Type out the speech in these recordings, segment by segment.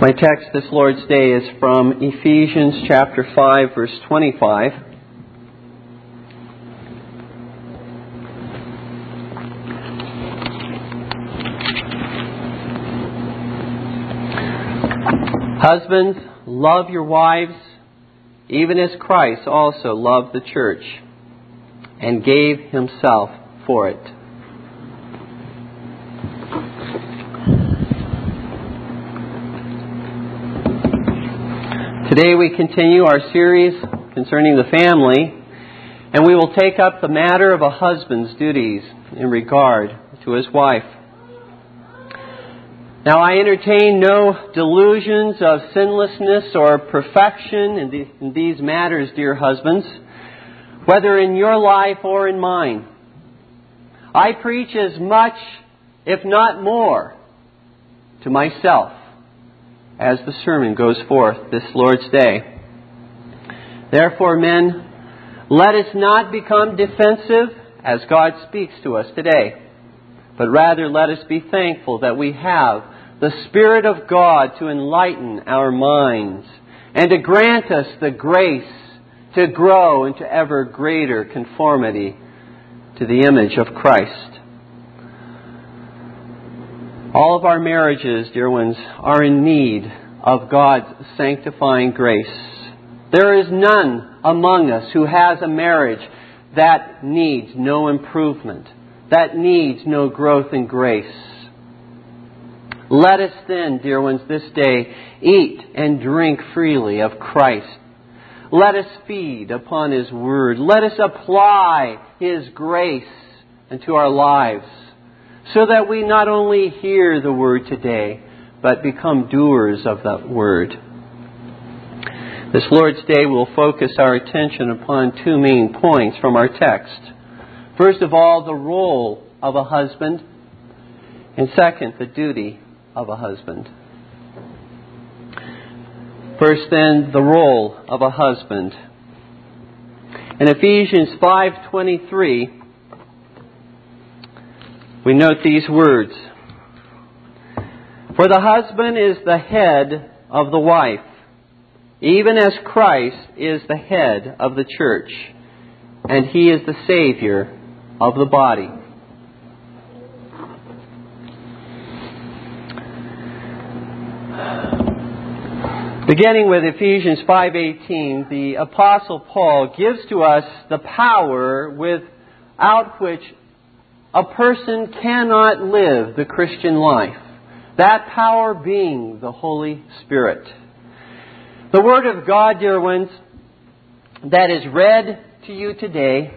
My text this Lord's Day is from Ephesians chapter 5, verse 25. Husbands, love your wives, even as Christ also loved the church and gave himself for it. Today we continue our series concerning the family, and we will take up the matter of a husband's duties in regard to his wife. Now, I entertain no delusions of sinlessness or perfection in these matters, dear husbands, whether in your life or in mine. I preach as much, if not more, to myself as the sermon goes forth this Lord's Day. Therefore, men, let us not become defensive as God speaks to us today, but rather let us be thankful that we have the Spirit of God to enlighten our minds and to grant us the grace to grow into ever greater conformity to the image of Christ. All of our marriages, dear ones, are in need of God's sanctifying grace. There is none among us who has a marriage that needs no improvement, that needs no growth in grace. Let us then, dear ones, this day eat and drink freely of Christ. Let us feed upon His Word. Let us apply His grace into our lives, so that we not only hear the Word today, but become doers of that Word. This Lord's Day will focus our attention upon two main points from our text. First of all, the role of a husband, and second, the duty of a husband. First then, the role of a husband. In Ephesians 5:23, we note these words: "For the husband is the head of the wife, even as Christ is the head of the church, and he is the Savior of the body." Beginning with Ephesians 5:18, the Apostle Paul gives to us the power without which a person cannot live the Christian life, that power being the Holy Spirit. The Word of God, dear ones, that is read to you today,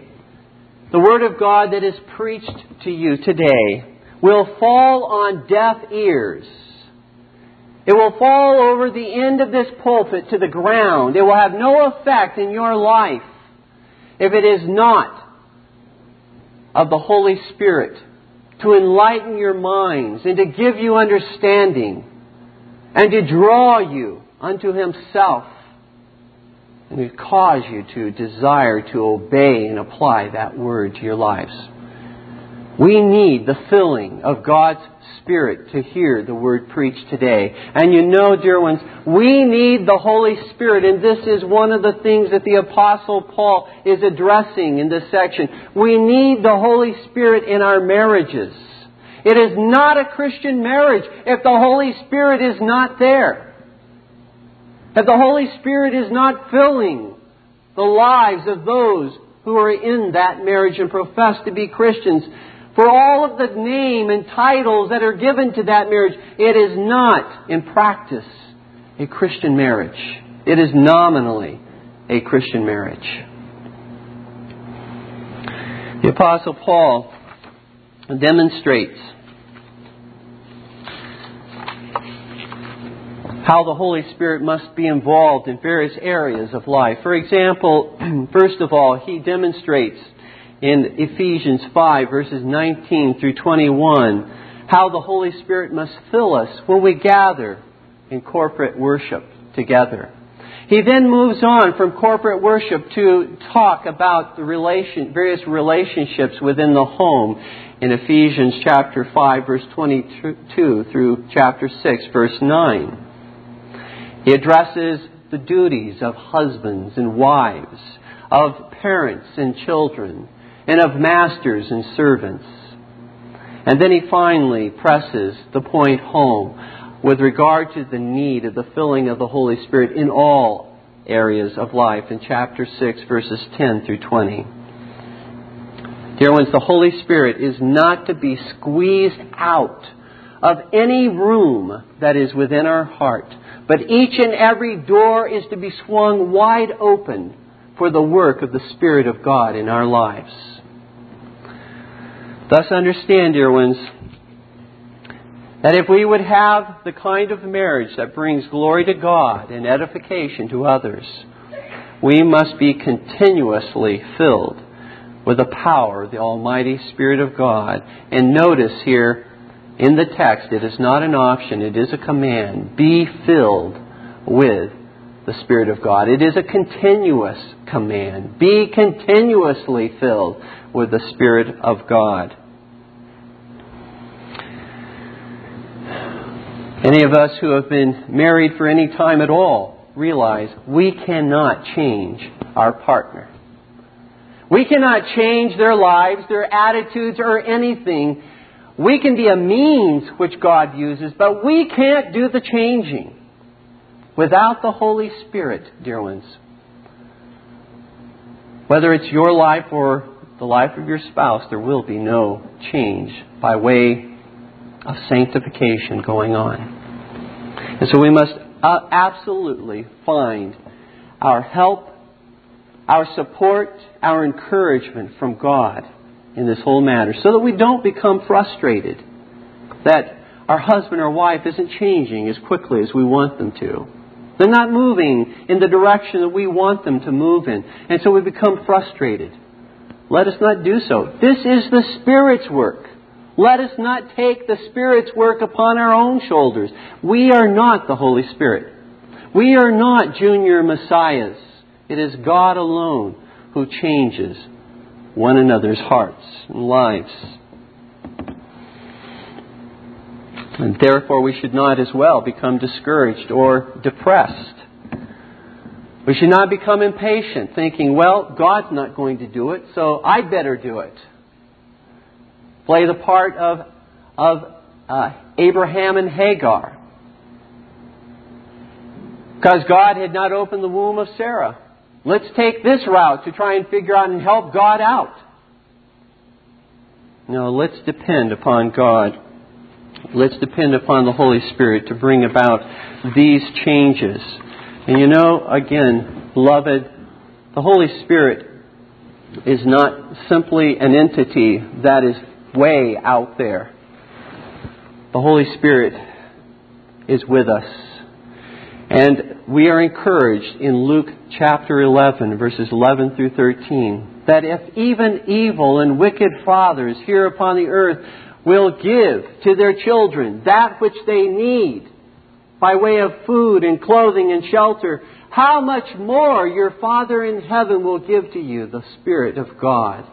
the Word of God that is preached to you today, will fall on deaf ears. It will fall over the end of this pulpit to the ground. It will have no effect in your life if it is not of the Holy Spirit to enlighten your minds and to give you understanding and to draw you unto Himself and to cause you to desire to obey and apply that Word to your lives. We need the filling of God's Spirit to hear the Word preached today. And you know, dear ones, we need the Holy Spirit. And this is one of the things that the Apostle Paul is addressing in this section. We need the Holy Spirit in our marriages. It is not a Christian marriage if the Holy Spirit is not there, if the Holy Spirit is not filling the lives of those who are in that marriage and profess to be Christians. For all of the name and titles that are given to that marriage, it is not, in practice, a Christian marriage. It is nominally a Christian marriage. The Apostle Paul demonstrates how the Holy Spirit must be involved in various areas of life. For example, first of all, he demonstrates in Ephesians 5, verses 19 through 21, how the Holy Spirit must fill us when we gather in corporate worship together. He then moves on from corporate worship to talk about the various relationships within the home in Ephesians chapter 5, verse 22 through chapter 6, verse 9. He addresses the duties of husbands and wives, of parents and children, and of masters and servants. And then he finally presses the point home with regard to the need of the filling of the Holy Spirit in all areas of life in chapter 6, verses 10 through 20. Dear ones, the Holy Spirit is not to be squeezed out of any room that is within our heart, but each and every door is to be swung wide open for the work of the Spirit of God in our lives. Thus understand, dear ones, that if we would have the kind of marriage that brings glory to God and edification to others, we must be continuously filled with the power of the Almighty Spirit of God. And notice here in the text, it is not an option, it is a command. Be filled with the Spirit of God. It is a continuous command. Be continuously filled with the Spirit of God. Any of us who have been married for any time at all realize we cannot change our partner. We cannot change their lives, their attitudes, or anything. We can be a means which God uses, but we can't do the changing without the Holy Spirit, dear ones. Whether it's your life or the life of your spouse, there will be no change by way of sanctification going on. And so we must absolutely find our help, our support, our encouragement from God in this whole matter, so that we don't become frustrated that our husband or wife isn't changing as quickly as we want them to. They're not moving in the direction that we want them to move in. And so we become frustrated. Let us not do so. This is the Spirit's work. Let us not take the Spirit's work upon our own shoulders. We are not the Holy Spirit. We are not junior messiahs. It is God alone who changes one another's hearts and lives. And therefore, we should not as well become discouraged or depressed. We should not become impatient, thinking, well, God's not going to do it, so I better do it. Play the part of Abraham and Hagar. Because God had not opened the womb of Sarah. Let's take this route to try and figure out and help God out. No, let's depend upon God. Let's depend upon the Holy Spirit to bring about these changes. And you know, again, beloved, the Holy Spirit is not simply an entity that is way out there. The Holy Spirit is with us. And we are encouraged in Luke chapter 11, verses 11 through 13, that if even evil and wicked fathers here upon the earth will give to their children that which they need by way of food and clothing and shelter, how much more your Father in heaven will give to you the Spirit of God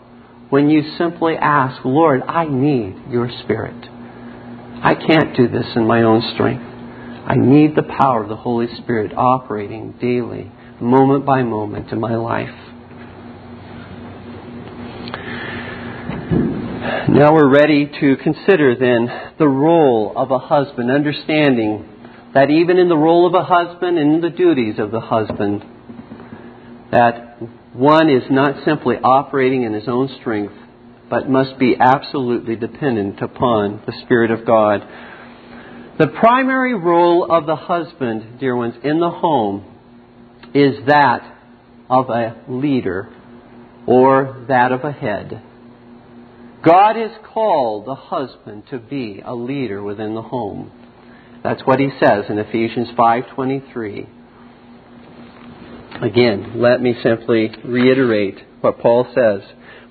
when you simply ask, Lord, I need your Spirit. I can't do this in my own strength. I need the power of the Holy Spirit operating daily, moment by moment in my life. Now we're ready to consider then the role of a husband, understanding that even in the role of a husband and in the duties of the husband, that one is not simply operating in his own strength, but must be absolutely dependent upon the Spirit of God. The primary role of the husband, dear ones, in the home is that of a leader or that of a head. God has called the husband to be a leader within the home. That's what he says in Ephesians 5:23. Again, let me simply reiterate what Paul says.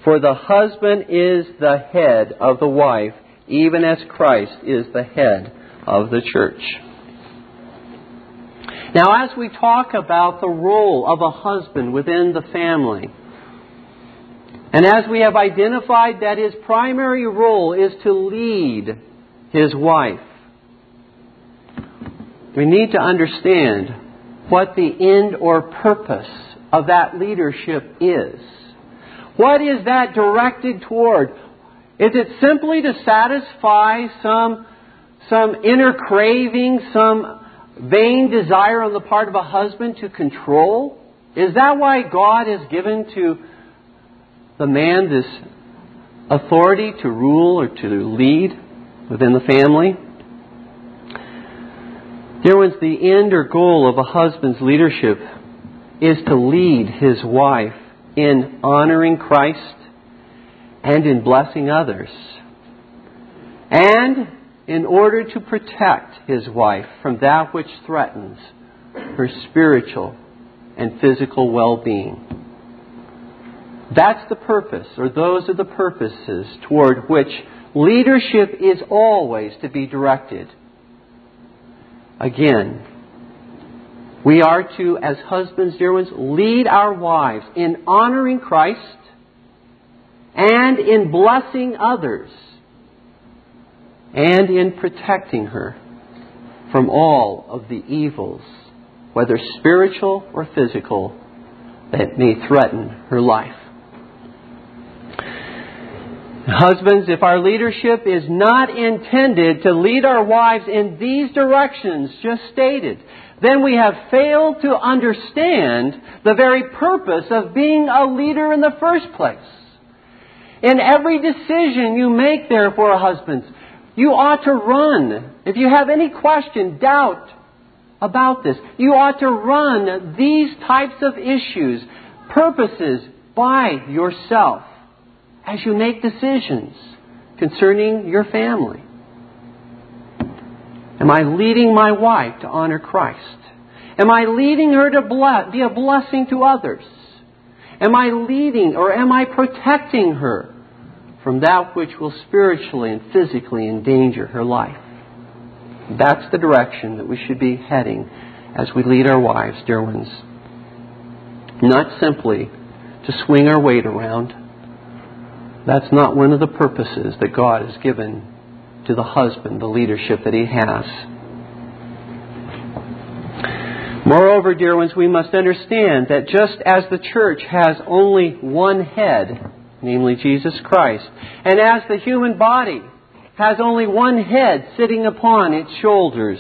For the husband is the head of the wife, even as Christ is the head of the church. Now, as we talk about the role of a husband within the family, and as we have identified that his primary role is to lead his wife, we need to understand what the end or purpose of that leadership is. What is that directed toward? Is it simply to satisfy some inner craving, some vain desire on the part of a husband to control? Is that why God has given to the man this authority to rule or to lead within the family? Dear ones, the end or goal of a husband's leadership is to lead his wife in honoring Christ and in blessing others, and in order to protect his wife from that which threatens her spiritual and physical well-being. That's the purpose, or those are the purposes toward which leadership is always to be directed. Again, we are to, as husbands, dear ones, lead our wives in honoring Christ and in blessing others and in protecting her from all of the evils, whether spiritual or physical, that may threaten her life. Husbands, if our leadership is not intended to lead our wives in these directions just stated, then we have failed to understand the very purpose of being a leader in the first place. In every decision you make, therefore, husbands, you ought to run. If you have any question, doubt about this, you ought to run these types of issues, purposes, by yourself as you make decisions concerning your family. Am I leading my wife to honor Christ? Am I leading her to be a blessing to others? Am I leading, or am I protecting her from that which will spiritually and physically endanger her life? That's the direction that we should be heading as we lead our wives, dear ones. Not simply to swing our weight around. That's not one of the purposes that God has given to the husband, the leadership that he has. Moreover, dear ones, we must understand that just as the church has only one head, namely Jesus Christ, and as the human body has only one head sitting upon its shoulders,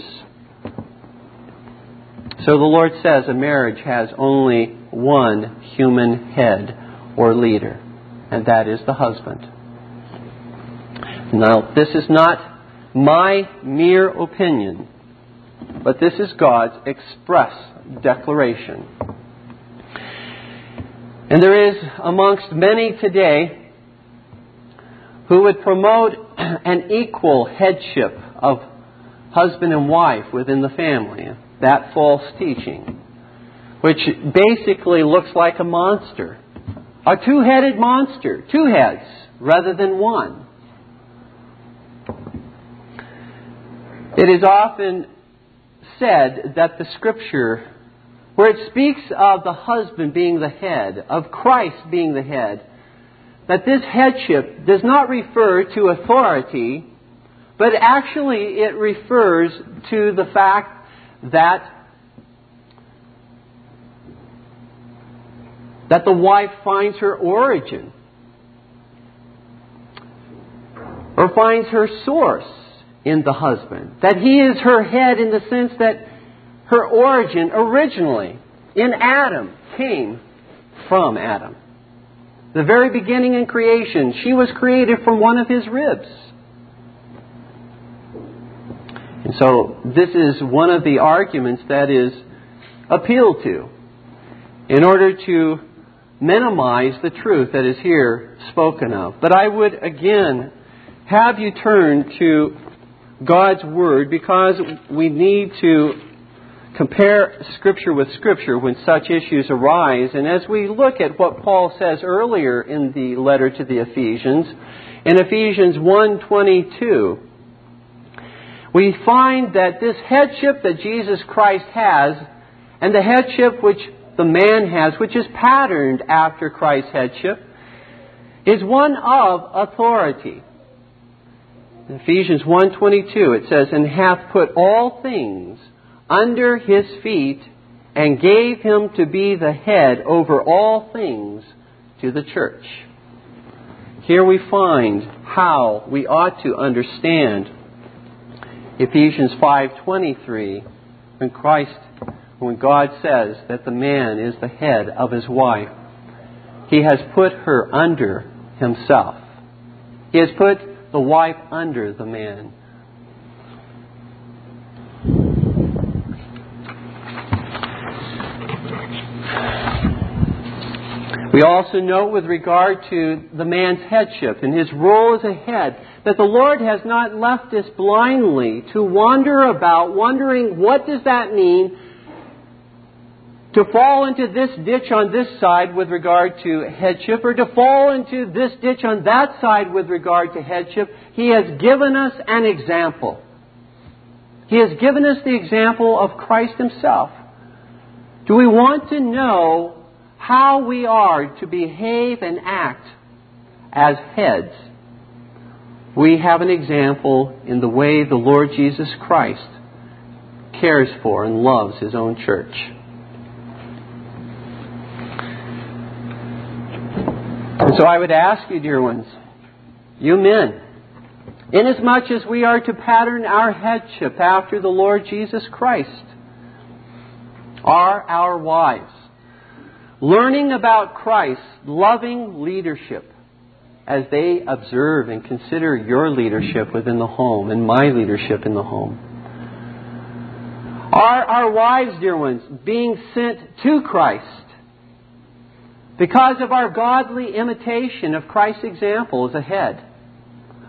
so the Lord says a marriage has only one human head or leader, and that is the husband. Now, this is not my mere opinion, but this is God's express declaration. And there is amongst many today who would promote an equal headship of husband and wife within the family. That false teaching, which basically looks like a monster. A two-headed monster, two heads rather than one. It is often said that the Scripture, where it speaks of the husband being the head, of Christ being the head, that this headship does not refer to authority, but actually it refers to the fact that the wife finds her origin, or finds her source in the husband. That he is her head in the sense that her origin originally in Adam came from Adam. The very beginning in creation, she was created from one of his ribs. And so this is one of the arguments that is appealed to in order to minimize the truth that is here spoken of. But I would again have you turn to God's Word, because we need to compare Scripture with Scripture when such issues arise. And as we look at what Paul says earlier in the letter to the Ephesians, in Ephesians 1:22, we find that this headship that Jesus Christ has, and the headship which the man has, which is patterned after Christ's headship, is one of authority. In Ephesians 1:22, it says, "And hath put all things under his feet, and gave him to be the head over all things to the church. Here we find how we ought to understand Ephesians 5:23, when God says that the man is the head of his wife, he has put her under himself. He has put the wife under the man. We also note with regard to the man's headship and his role as a head that the Lord has not left us blindly to wander about wondering, what does that mean to fall into this ditch on this side with regard to headship, or to fall into this ditch on that side with regard to headship. He has given us an example. He has given us the example of Christ Himself. Do we want to know how we are to behave and act as heads? We have an example in the way the Lord Jesus Christ cares for and loves His own church. And so I would ask you, dear ones, you men, inasmuch as we are to pattern our headship after the Lord Jesus Christ, are our wives learning about Christ's loving leadership as they observe and consider your leadership within the home and my leadership in the home? Are our wives, dear ones, being sent to Christ because of our godly imitation of Christ's example as a head?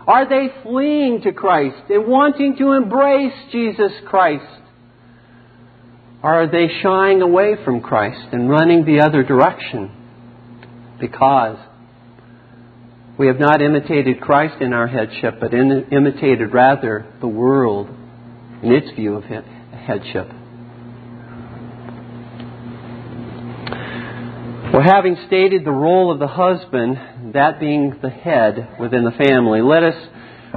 Are they fleeing to Christ and wanting to embrace Jesus Christ? Or are they shying away from Christ and running the other direction because we have not imitated Christ in our headship, but imitated rather the world in its view of headship? Well, having stated the role of the husband, that being the head within the family, let us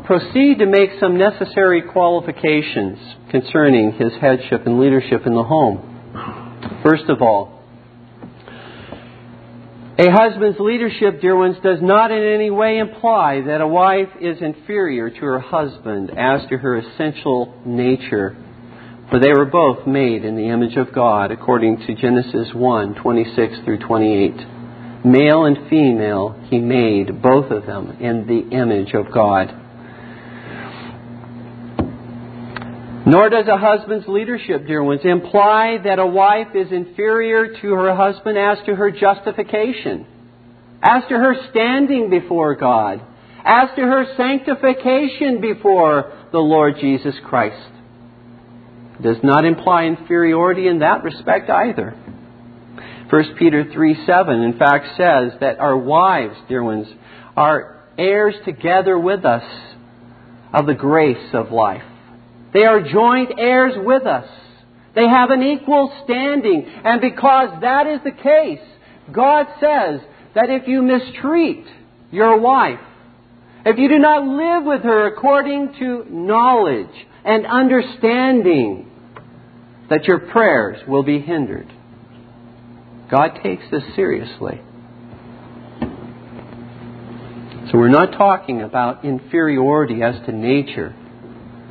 proceed to make some necessary qualifications concerning his headship and leadership in the home. First of all, a husband's leadership, dear ones, does not in any way imply that a wife is inferior to her husband as to her essential nature, for they were both made in the image of God, according to Genesis 1:26-28. Male and female, He made both of them in the image of God. Nor does a husband's leadership, dear ones, imply that a wife is inferior to her husband as to her justification, as to her standing before God, as to her sanctification before the Lord Jesus Christ. It does not imply inferiority in that respect either. 1 Peter 3:7, in fact, says that our wives, dear ones, are heirs together with us of the grace of life. They are joint heirs with us. They have an equal standing. And because that is the case, God says that if you mistreat your wife, if you do not live with her according to knowledge and understanding, that your prayers will be hindered. God takes this seriously. So we're not talking about inferiority as to nature.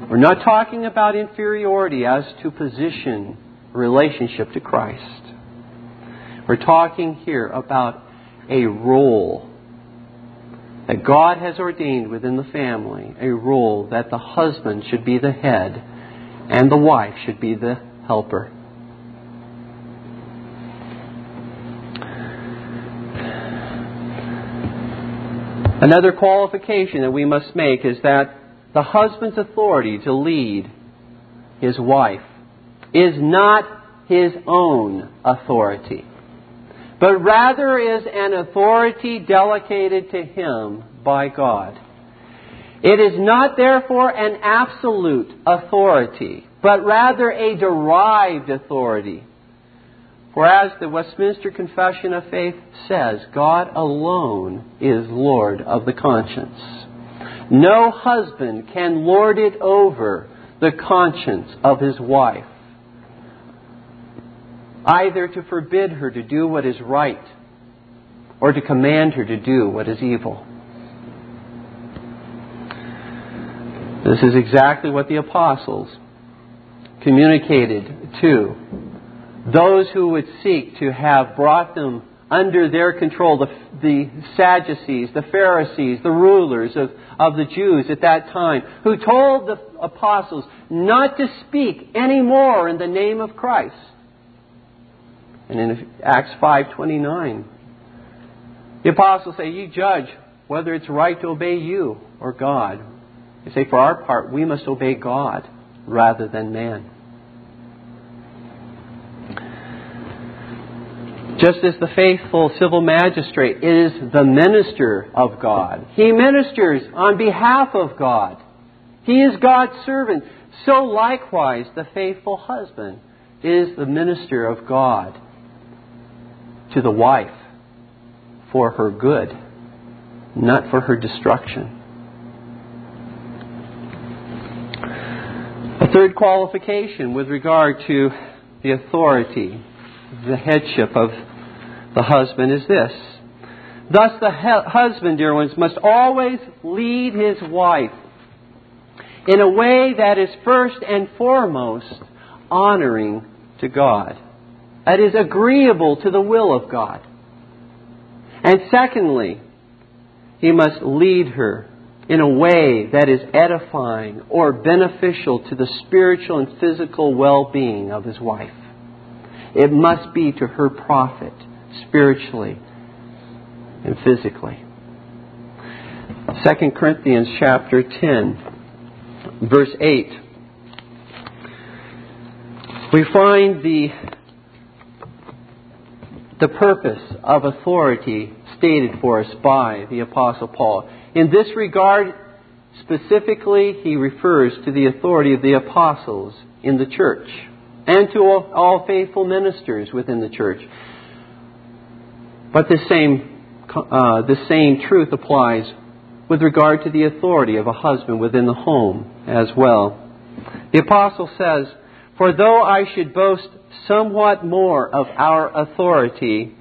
We're not talking about inferiority as to position, relationship to Christ. We're talking here about a role that God has ordained within the family, a role that the husband should be the head and the wife should be the helper. Another qualification that we must make is that the husband's authority to lead his wife is not his own authority, but rather is an authority delegated to him by God. It is not therefore an absolute authority, but rather a derived authority. For as the Westminster Confession of Faith says, God alone is Lord of the conscience. No husband can lord it over the conscience of his wife. either to forbid her to do what is right or to command her to do what is evil. This is exactly what the apostles communicated to those who would seek to have brought them under their control, the Sadducees, the Pharisees, the rulers of the Jews at that time, who told the apostles not to speak anymore in the name of Christ. And in Acts 5:29, the apostles say, "You judge whether it's right to obey you or God." They say, "For our part, we must obey God rather than man." Just as the faithful civil magistrate is the minister of God, he ministers on behalf of God. He is God's servant. So likewise, the faithful husband is the minister of God to the wife for her good, not for her destruction. A third qualification with regard to the authority, the headship of the husband is this. Thus the husband, dear ones, must always lead his wife in a way that is first and foremost honoring to God, that is agreeable to the will of God. And secondly, he must lead her in a way that is edifying or beneficial to the spiritual and physical well-being of his wife. It must be to her profit spiritually and physically. 2 Corinthians chapter 10, verse 8. We find the purpose of authority stated for us by the Apostle Paul. In this regard, specifically, he refers to the authority of the apostles in the church, and to all faithful ministers within the church. But the same truth applies with regard to the authority of a husband within the home as well. The apostle says, "For though I should boast somewhat more of our authority,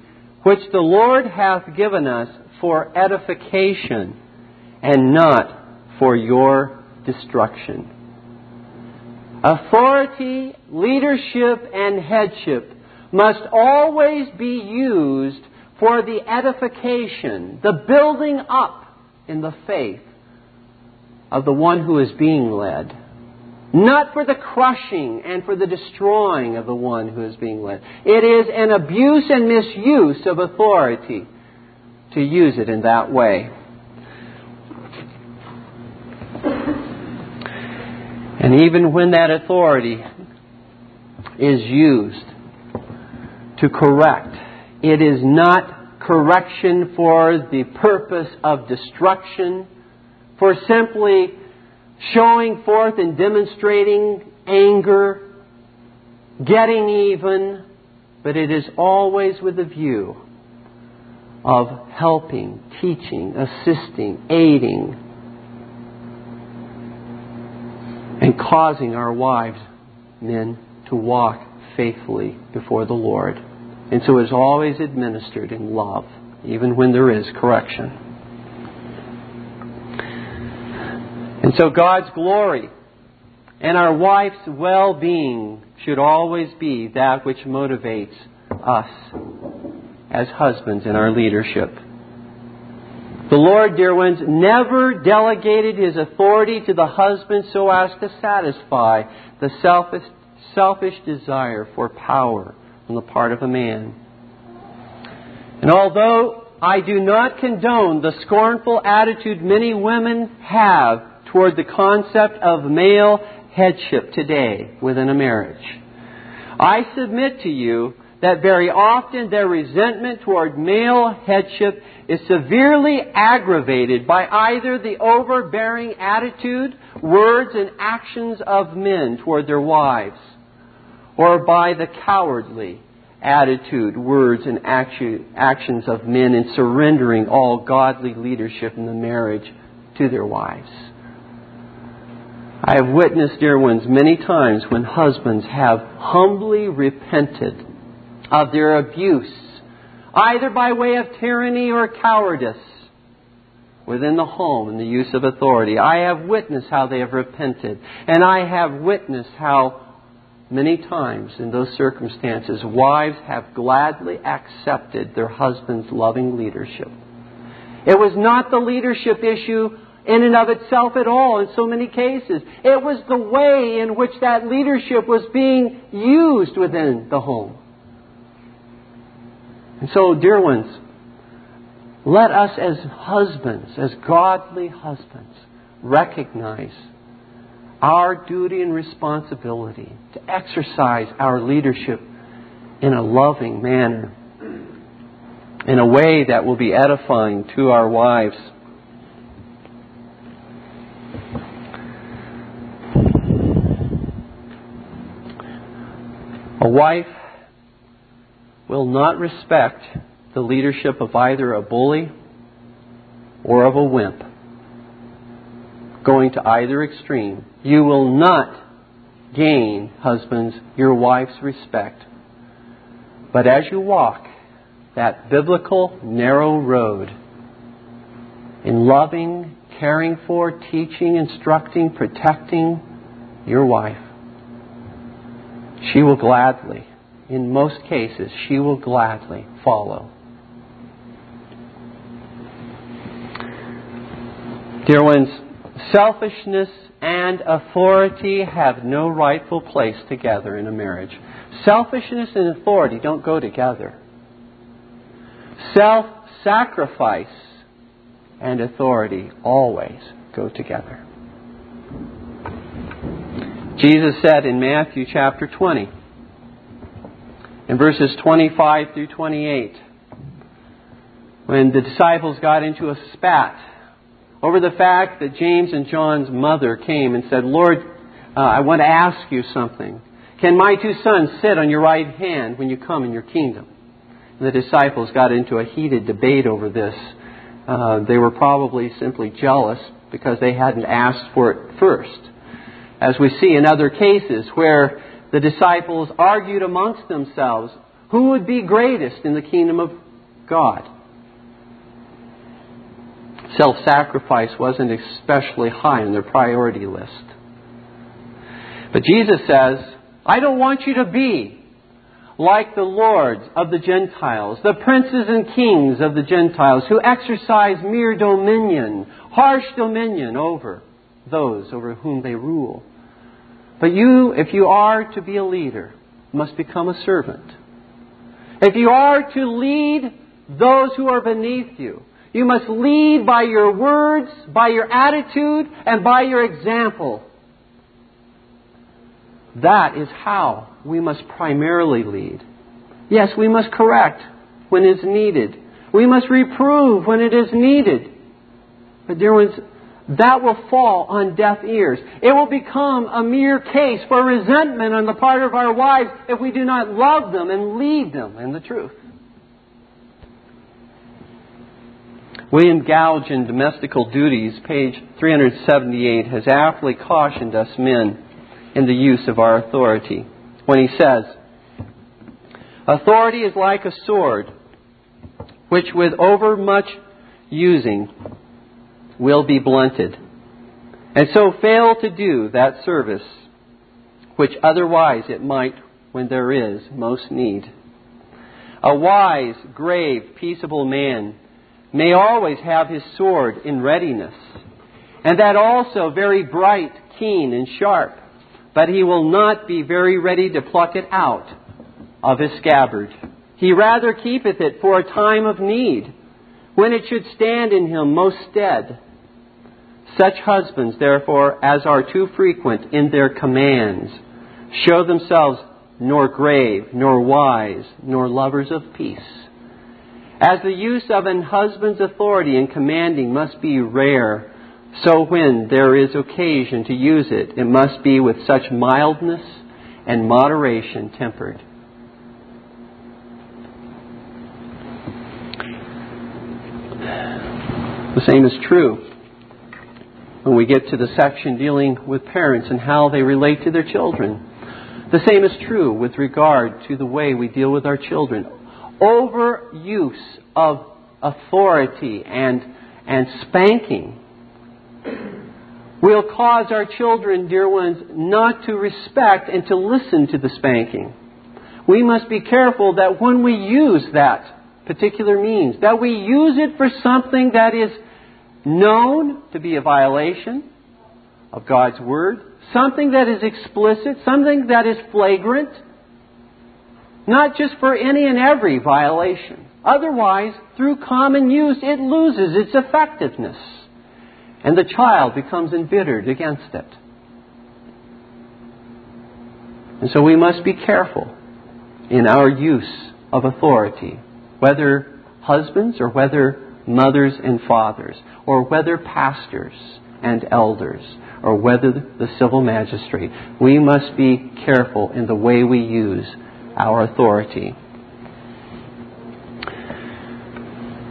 which the Lord hath given us for edification, and not for your destruction." Authority, leadership, and headship must always be used for the edification, the building up in the faith of the one who is being led, not for the crushing and for the destroying of the one who is being led. It is an abuse and misuse of authority to use it in that way. And even when that authority is used to correct, it is not correction for the purpose of destruction, for simply showing forth and demonstrating anger, getting even, but it is always with a view of helping, teaching, assisting, aiding, and causing our wives, men, to walk faithfully before the Lord. And so it is always administered in love, even when there is correction. And so God's glory and our wife's well-being should always be that which motivates us as husbands in our leadership. The Lord, dear ones, never delegated His authority to the husband so as to satisfy the selfish desire for power on the part of a man. And although I do not condone the scornful attitude many women have toward the concept of male headship today within a marriage, I submit to you that very often their resentment toward male headship is severely aggravated by either the overbearing attitude, words, and actions of men toward their wives, or by the cowardly attitude, words, and actions of men in surrendering all godly leadership in the marriage to their wives. I have witnessed, dear ones, many times when husbands have humbly repented of their abuse, either by way of tyranny or cowardice within the home and the use of authority. I have witnessed how they have repented, and I have witnessed how many times in those circumstances wives have gladly accepted their husband's loving leadership. It was not the leadership issue in and of itself at all in so many cases. It was the way in which that leadership was being used within the home. And so, dear ones, let us as husbands, as godly husbands, recognize our duty and responsibility to exercise our leadership in a loving manner, in a way that will be edifying to our wives. A wife will not respect the leadership of either a bully or of a wimp, going to either extreme. You will not gain, husbands, your wife's respect. But as you walk that biblical narrow road in loving, caring for, teaching, instructing, protecting your wife, she will gladly, in most cases, she will gladly follow. Dear ones, selfishness and authority have no rightful place together in a marriage. Selfishness and authority don't go together. Self-sacrifice and authority always go together. Jesus said in Matthew chapter 20, in verses 25 through 28, when the disciples got into a spat over the fact that James and John's mother came and said, "Lord, I want to ask you something. Can my two sons sit on your right hand when you come in your kingdom?" And the disciples got into a heated debate over this. They were probably simply jealous because they hadn't asked for it first, as we see in other cases where the disciples argued amongst themselves who would be greatest in the kingdom of God. Self-sacrifice wasn't especially high on their priority list. But Jesus says, "I don't want you to be like the lords of the Gentiles, the princes and kings of the Gentiles, who exercise mere dominion, harsh dominion over those over whom they rule. But you, if you are to be a leader, must become a servant. If you are to lead those who are beneath you, you must lead by your words, by your attitude, and by your example." That is how we must primarily lead. Yes, we must correct when it's needed. We must reprove when it is needed. But dear ones, that will fall on deaf ears. It will become a mere case for resentment on the part of our wives if we do not love them and lead them in the truth. William Gouge in Domestical Duties, page 378, has aptly cautioned us men in the use of our authority when he says, "Authority is like a sword, which with overmuch using will be blunted, and so fail to do that service which otherwise it might when there is most need. A wise, grave, peaceable man may always have his sword in readiness, and that also very bright, keen, and sharp, but he will not be very ready to pluck it out of his scabbard. He rather keepeth it for a time of need, when it should stand in him most stead. Such husbands, therefore, as are too frequent in their commands, show themselves nor grave, nor wise, nor lovers of peace, as the use of an husband's authority in commanding must be rare. So when there is occasion to use it, it must be with such mildness and moderation tempered." The same is true when we get to the section dealing with parents and how they relate to their children. The same is true with regard to the way we deal with our children. Overuse of authority and spanking will cause our children, dear ones, not to respect and to listen to the spanking. We must be careful that when we use that particular means, that we use it for something that is known to be a violation of God's Word, something that is explicit, something that is flagrant, not just for any and every violation. Otherwise, through common use, it loses its effectiveness, and the child becomes embittered against it. And so we must be careful in our use of authority, whether husbands or whether mothers and fathers, or whether pastors and elders, or whether the civil magistrate. We must be careful in the way we use our authority.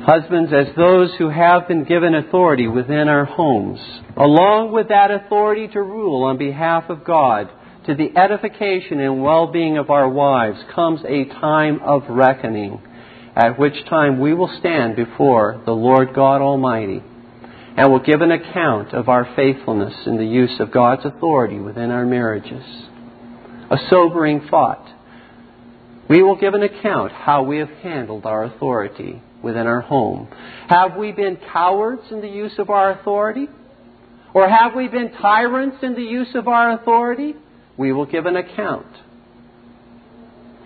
Husbands, as those who have been given authority within our homes, along with that authority to rule on behalf of God, to the edification and well-being of our wives, comes a time of reckoning, at which time we will stand before the Lord God Almighty and will give an account of our faithfulness in the use of God's authority within our marriages. A sobering thought. We will give an account how we have handled our authority within our home. Have we been cowards in the use of our authority? Or have we been tyrants in the use of our authority? We will give an account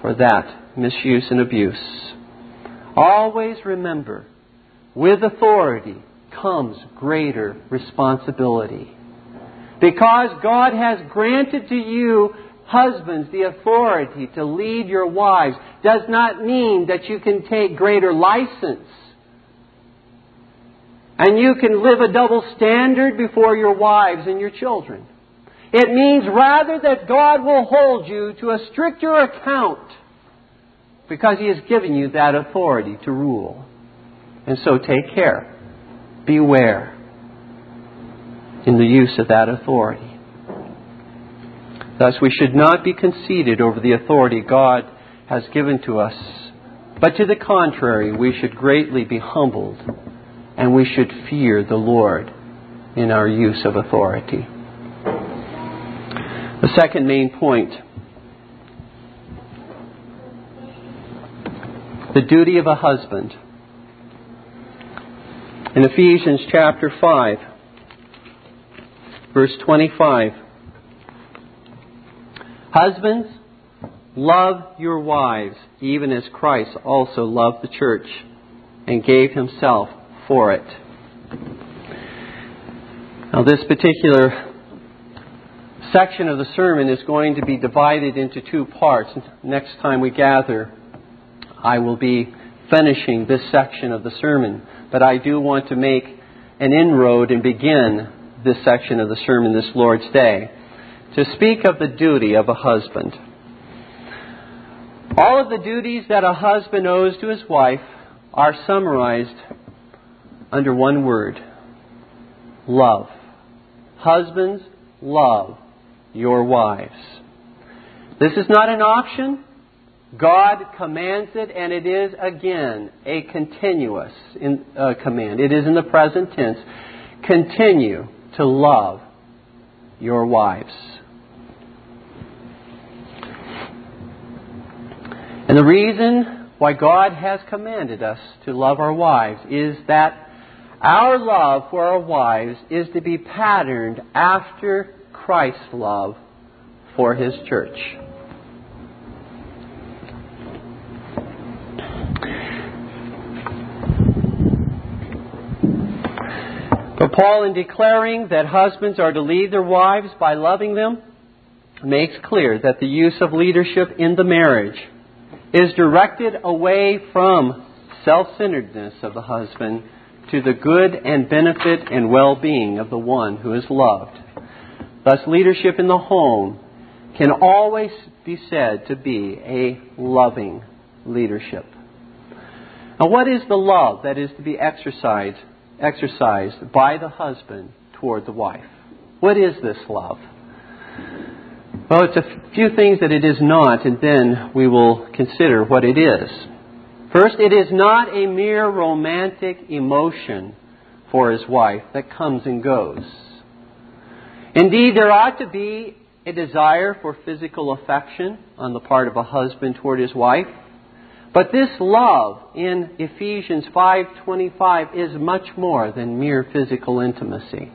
for that misuse and abuse. Always remember, with authority comes greater responsibility. Because God has granted to you, husbands, the authority to lead your wives, does not mean that you can take greater license. And you can live a double standard before your wives and your children. It means rather that God will hold you to a stricter account because He has given you that authority to rule. And so take care. Beware in the use of that authority. Thus, we should not be conceited over the authority God has given to us, but to the contrary, we should greatly be humbled, and we should fear the Lord in our use of authority. The second main point, the duty of a husband. In Ephesians chapter 5, verse 25, husbands, love your wives, even as Christ also loved the church and gave Himself for it. Now, this particular section of the sermon is going to be divided into two parts. Next time we gather, I will be finishing this section of the sermon. But I do want to make an inroad and begin this section of the sermon this Lord's Day to speak of the duty of a husband. All of the duties that a husband owes to his wife are summarized under one word: love. Husbands, love your wives. This is not an option. God commands it, and it is, again, a continuous command. It is in the present tense. Continue to love your wives. And the reason why God has commanded us to love our wives is that our love for our wives is to be patterned after Christ's love for His church. But Paul, in declaring that husbands are to lead their wives by loving them, makes clear that the use of leadership in the marriage is directed away from self-centeredness of the husband to the good and benefit and well-being of the one who is loved. Thus, leadership in the home can always be said to be a loving leadership. Now, what is the love that is to be exercised by the husband toward the wife? What is this love? Well, it's a few things that it is not, and then we will consider what it is. First, it is not a mere romantic emotion for his wife that comes and goes. Indeed, there ought to be a desire for physical affection on the part of a husband toward his wife. But this love in Ephesians 5:25 is much more than mere physical intimacy.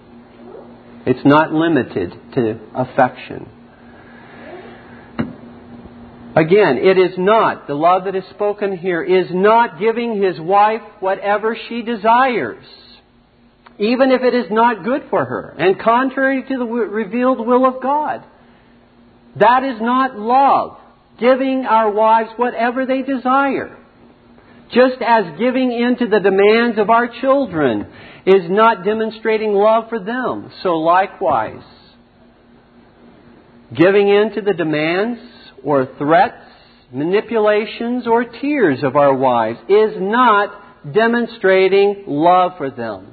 It's not limited to affection. Again, it is not, the love that is spoken here, is not giving his wife whatever she desires, even if it is not good for her, and contrary to the revealed will of God. That is not love, giving our wives whatever they desire. Just as giving in to the demands of our children is not demonstrating love for them, so likewise, giving in to the demands or threats, manipulations, or tears of our wives is not demonstrating love for them,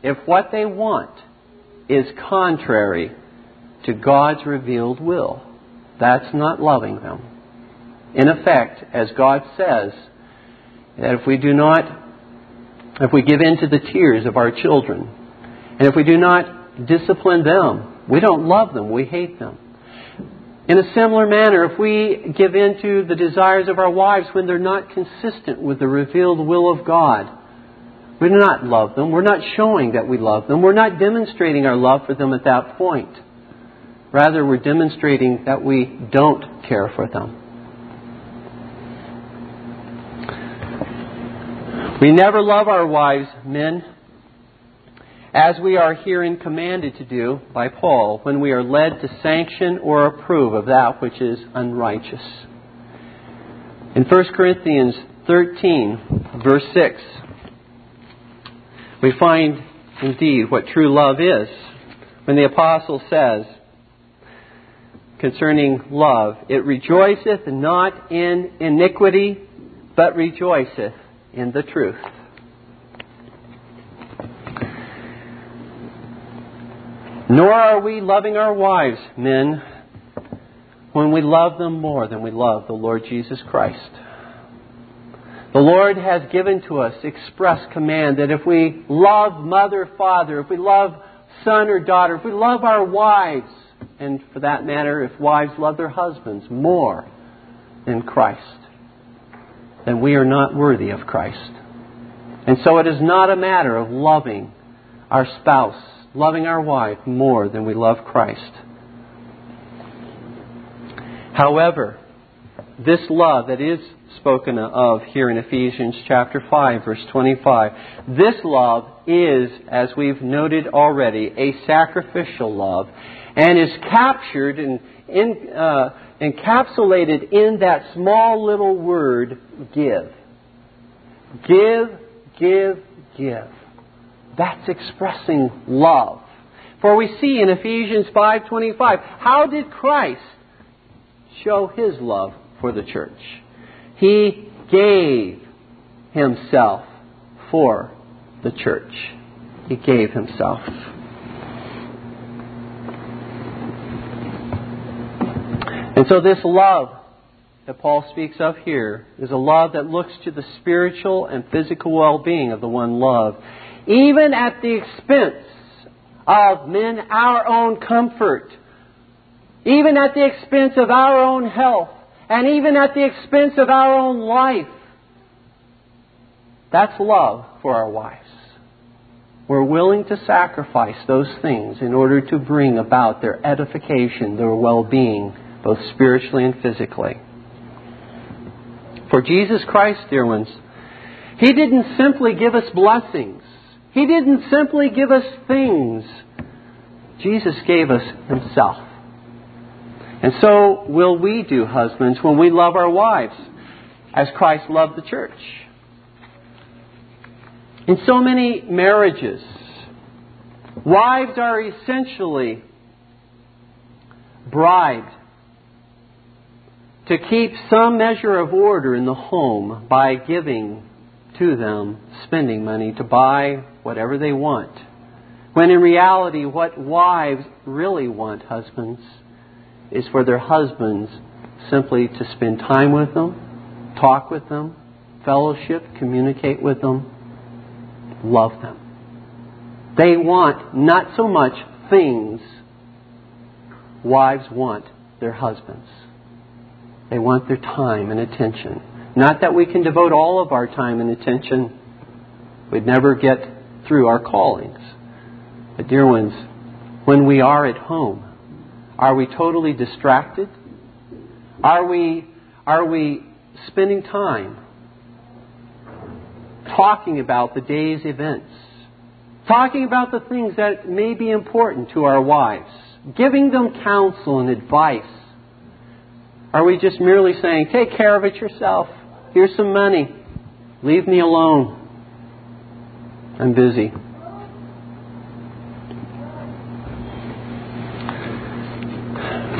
if what they want is contrary to God's revealed will. That's not loving them. In effect, as God says, that if we give in to the tears of our children, and if we do not discipline them, we don't love them, we hate them. In a similar manner, if we give in to the desires of our wives when they're not consistent with the revealed will of God, we do not love them. We're not showing that we love them. We're not demonstrating our love for them at that point. Rather, we're demonstrating that we don't care for them. We never love our wives, men, as we are herein commanded to do by Paul, when we are led to sanction or approve of that which is unrighteous. In 1 Corinthians 13, verse 6, we find indeed what true love is, when the apostle says concerning love, "It rejoiceth not in iniquity, but rejoiceth in the truth." Nor are we loving our wives, men, when we love them more than we love the Lord Jesus Christ. The Lord has given to us express command that if we love mother, father, if we love son or daughter, if we love our wives, and for that matter, if wives love their husbands more than Christ, then we are not worthy of Christ. And so it is not a matter of loving our spouse, loving our wife more than we love Christ. However, this love that is spoken of here in Ephesians chapter 5, verse 25, this love is, as we've noted already, a sacrificial love, and is captured and encapsulated in that small little word, give. Give, give, give. That's expressing love. For we see in Ephesians 5:25, how did Christ show his love for the church? He gave himself for the church. He gave himself. And so this love that Paul speaks of here is a love that looks to the spiritual and physical well-being of the one loved, even at the expense of, men, our own comfort, even at the expense of our own health, and even at the expense of our own life. That's love for our wives. We're willing to sacrifice those things in order to bring about their edification, their well-being, both spiritually and physically. For Jesus Christ, dear ones, He didn't simply give us blessings. He didn't simply give us things. Jesus gave us Himself. And so will we do, husbands, when we love our wives as Christ loved the church. In so many marriages, wives are essentially bribed to keep some measure of order in the home by giving to them spending money to buy whatever they want, when in reality what wives really want, husbands, is for their husbands simply to spend time with them, talk with them, fellowship, communicate with them, love them. They want not so much things. Wives want their husbands. They want their time and attention. Not that we can devote all of our time and attention. We'd never get through our callings. But dear ones, when we are at home, are we totally distracted? Are we spending time talking about the day's events? Talking about the things that may be important to our wives? Giving them counsel and advice? Are we just merely saying, take care of it yourself. Here's some money. Leave me alone. I'm busy.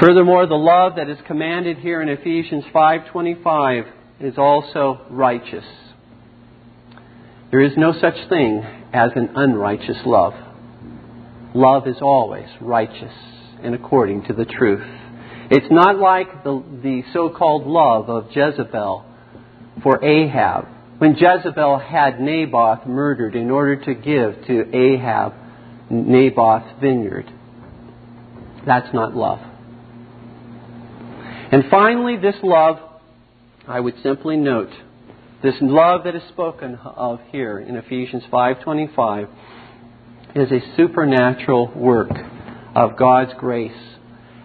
Furthermore, the love that is commanded here in Ephesians 5:25 is also righteous. There is no such thing as an unrighteous love. Love is always righteous and according to the truth. It's not like the so-called love of Jezebel for Ahab. When Jezebel had Naboth murdered in order to give to Ahab Naboth's vineyard. That's not love. And finally, this love, I would simply note, this love that is spoken of here in Ephesians 5:25 is a supernatural work of God's grace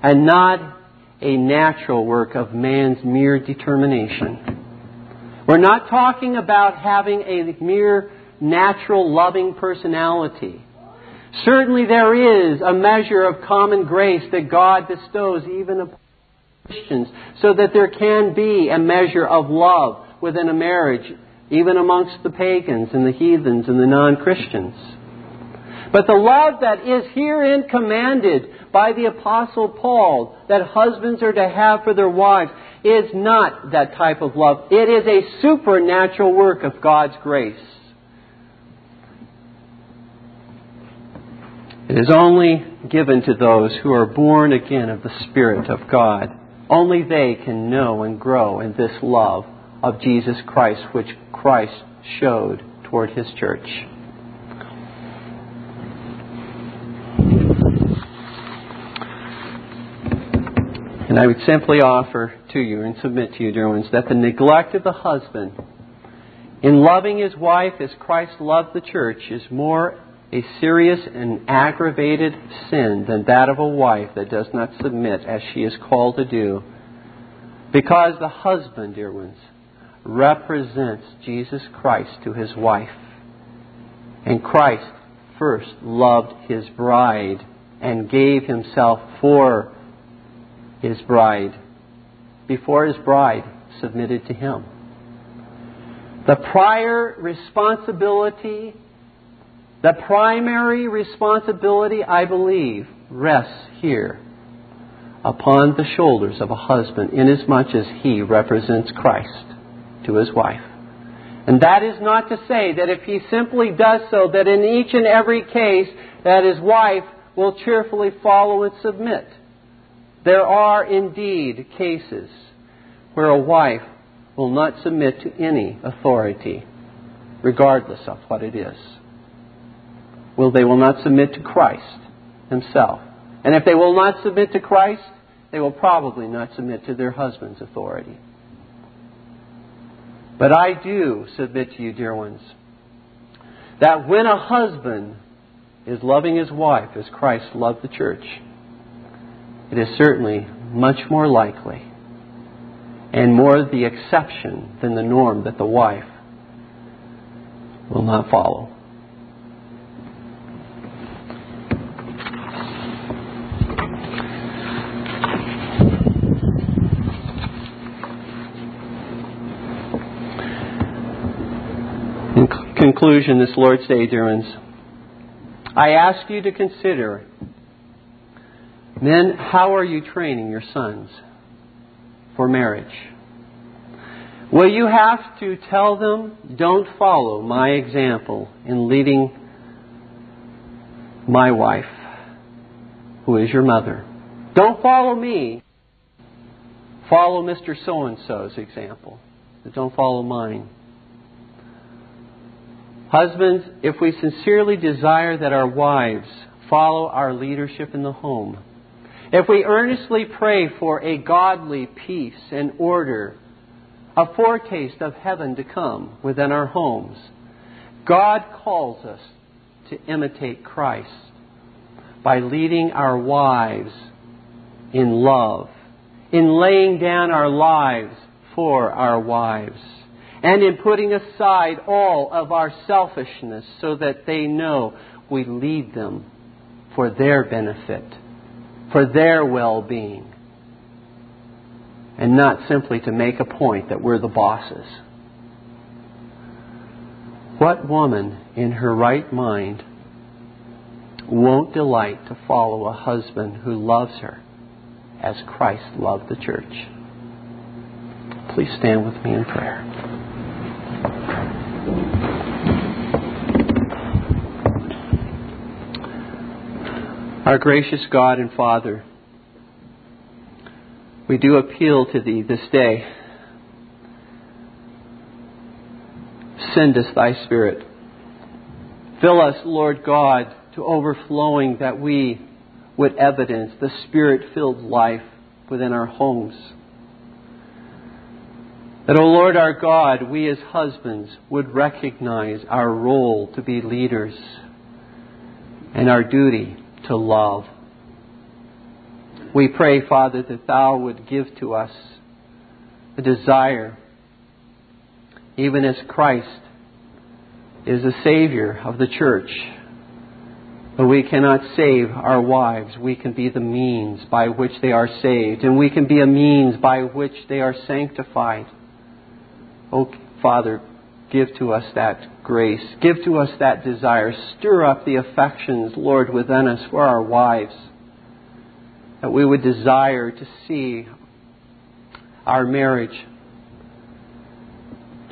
and not a natural work of man's mere determination. We're not talking about having a mere natural loving personality. Certainly there is a measure of common grace that God bestows even upon Christians so that there can be a measure of love within a marriage, even amongst the pagans and the heathens and the non-Christians. But the love that is herein commanded by the Apostle Paul that husbands are to have for their wives is not that type of love. It is a supernatural work of God's grace. It is only given to those who are born again of the Spirit of God. Only they can know and grow in this love of Jesus Christ, which Christ showed toward His church. And I would simply offer to you and submit to you, dear ones, that the neglect of the husband in loving his wife as Christ loved the church is more a serious and aggravated sin than that of a wife that does not submit as she is called to do. Because the husband, dear ones, represents Jesus Christ to his wife. And Christ first loved his bride and gave himself for his bride before his bride submitted to him. The prior responsibility, the primary responsibility, I believe, rests here upon the shoulders of a husband, inasmuch as he represents Christ to his wife. And that is not to say that if he simply does so, that in each and every case that his wife will cheerfully follow and submit. There are indeed cases where a wife will not submit to any authority, regardless of what it is. Well, they will not submit to Christ Himself. And if they will not submit to Christ, they will probably not submit to their husband's authority. But I do submit to you, dear ones, that when a husband is loving his wife as Christ loved the church, it is certainly much more likely and more the exception than the norm that the wife will not follow. Conclusion this Lord's Day, dear ones, I ask you to consider, men, how are you training your sons for marriage? Will you have to tell them, don't follow my example in leading my wife, who is your mother? Don't follow me Follow Mr. So-and-so's example, but don't follow mine. Husbands, if we sincerely desire that our wives follow our leadership in the home, if we earnestly pray for a godly peace and order, a foretaste of heaven to come within our homes, God calls us to imitate Christ by leading our wives in love, in laying down our lives for our wives, and in putting aside all of our selfishness so that they know we lead them for their benefit, for their well-being, and not simply to make a point that we're the bosses. What woman in her right mind won't delight to follow a husband who loves her as Christ loved the church? Please stand with me in prayer. Our gracious God and Father, we do appeal to Thee this day. Send us Thy Spirit. Fill us, Lord God, to overflowing, that we would evidence the Spirit-filled life within our homes. That, O Lord our God, we as husbands would recognize our role to be leaders and our duty to love. We pray, Father, that Thou would give to us the desire, even as Christ is the Savior of the church. But we cannot save our wives. We can be the means by which they are saved, and we can be a means by which they are sanctified. Oh, Father, give to us that grace. Give to us that desire. Stir up the affections, Lord, within us for our wives, that we would desire to see our marriage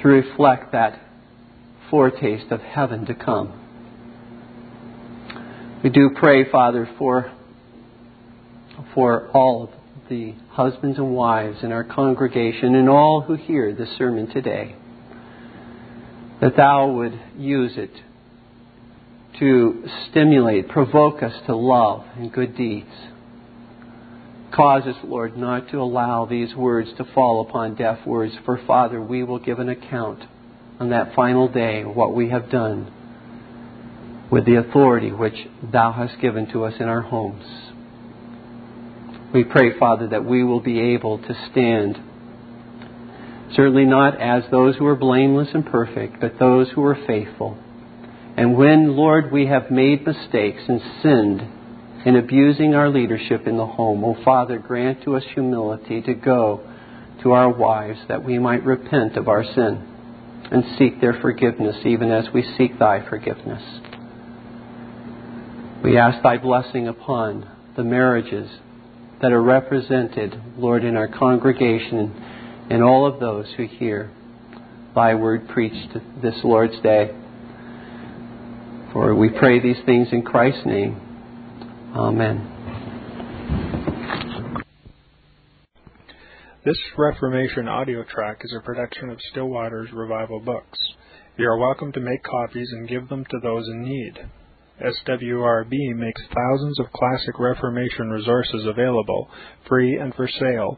to reflect that foretaste of heaven to come. We do pray, Father, for all of the husbands and wives in our congregation and all who hear this sermon today, that Thou would use it to stimulate, provoke us to love and good deeds. Cause us, Lord, not to allow these words to fall upon deaf words, for, Father, we will give an account on that final day of what we have done with the authority which Thou hast given to us in our homes. We pray, Father, that we will be able to stand, certainly not as those who are blameless and perfect, but those who are faithful. And when, Lord, we have made mistakes and sinned in abusing our leadership in the home, O Father, grant to us humility to go to our wives, that we might repent of our sin and seek their forgiveness, even as we seek Thy forgiveness. We ask Thy blessing upon the marriages that are represented, Lord, in our congregation and all of those who hear Thy word preached this Lord's Day. For we pray these things in Christ's name. Amen. This Reformation audio track is a production of Stillwater's Revival Books. You are welcome to make copies and give them to those in need. SWRB makes thousands of classic Reformation resources available, free and for sale,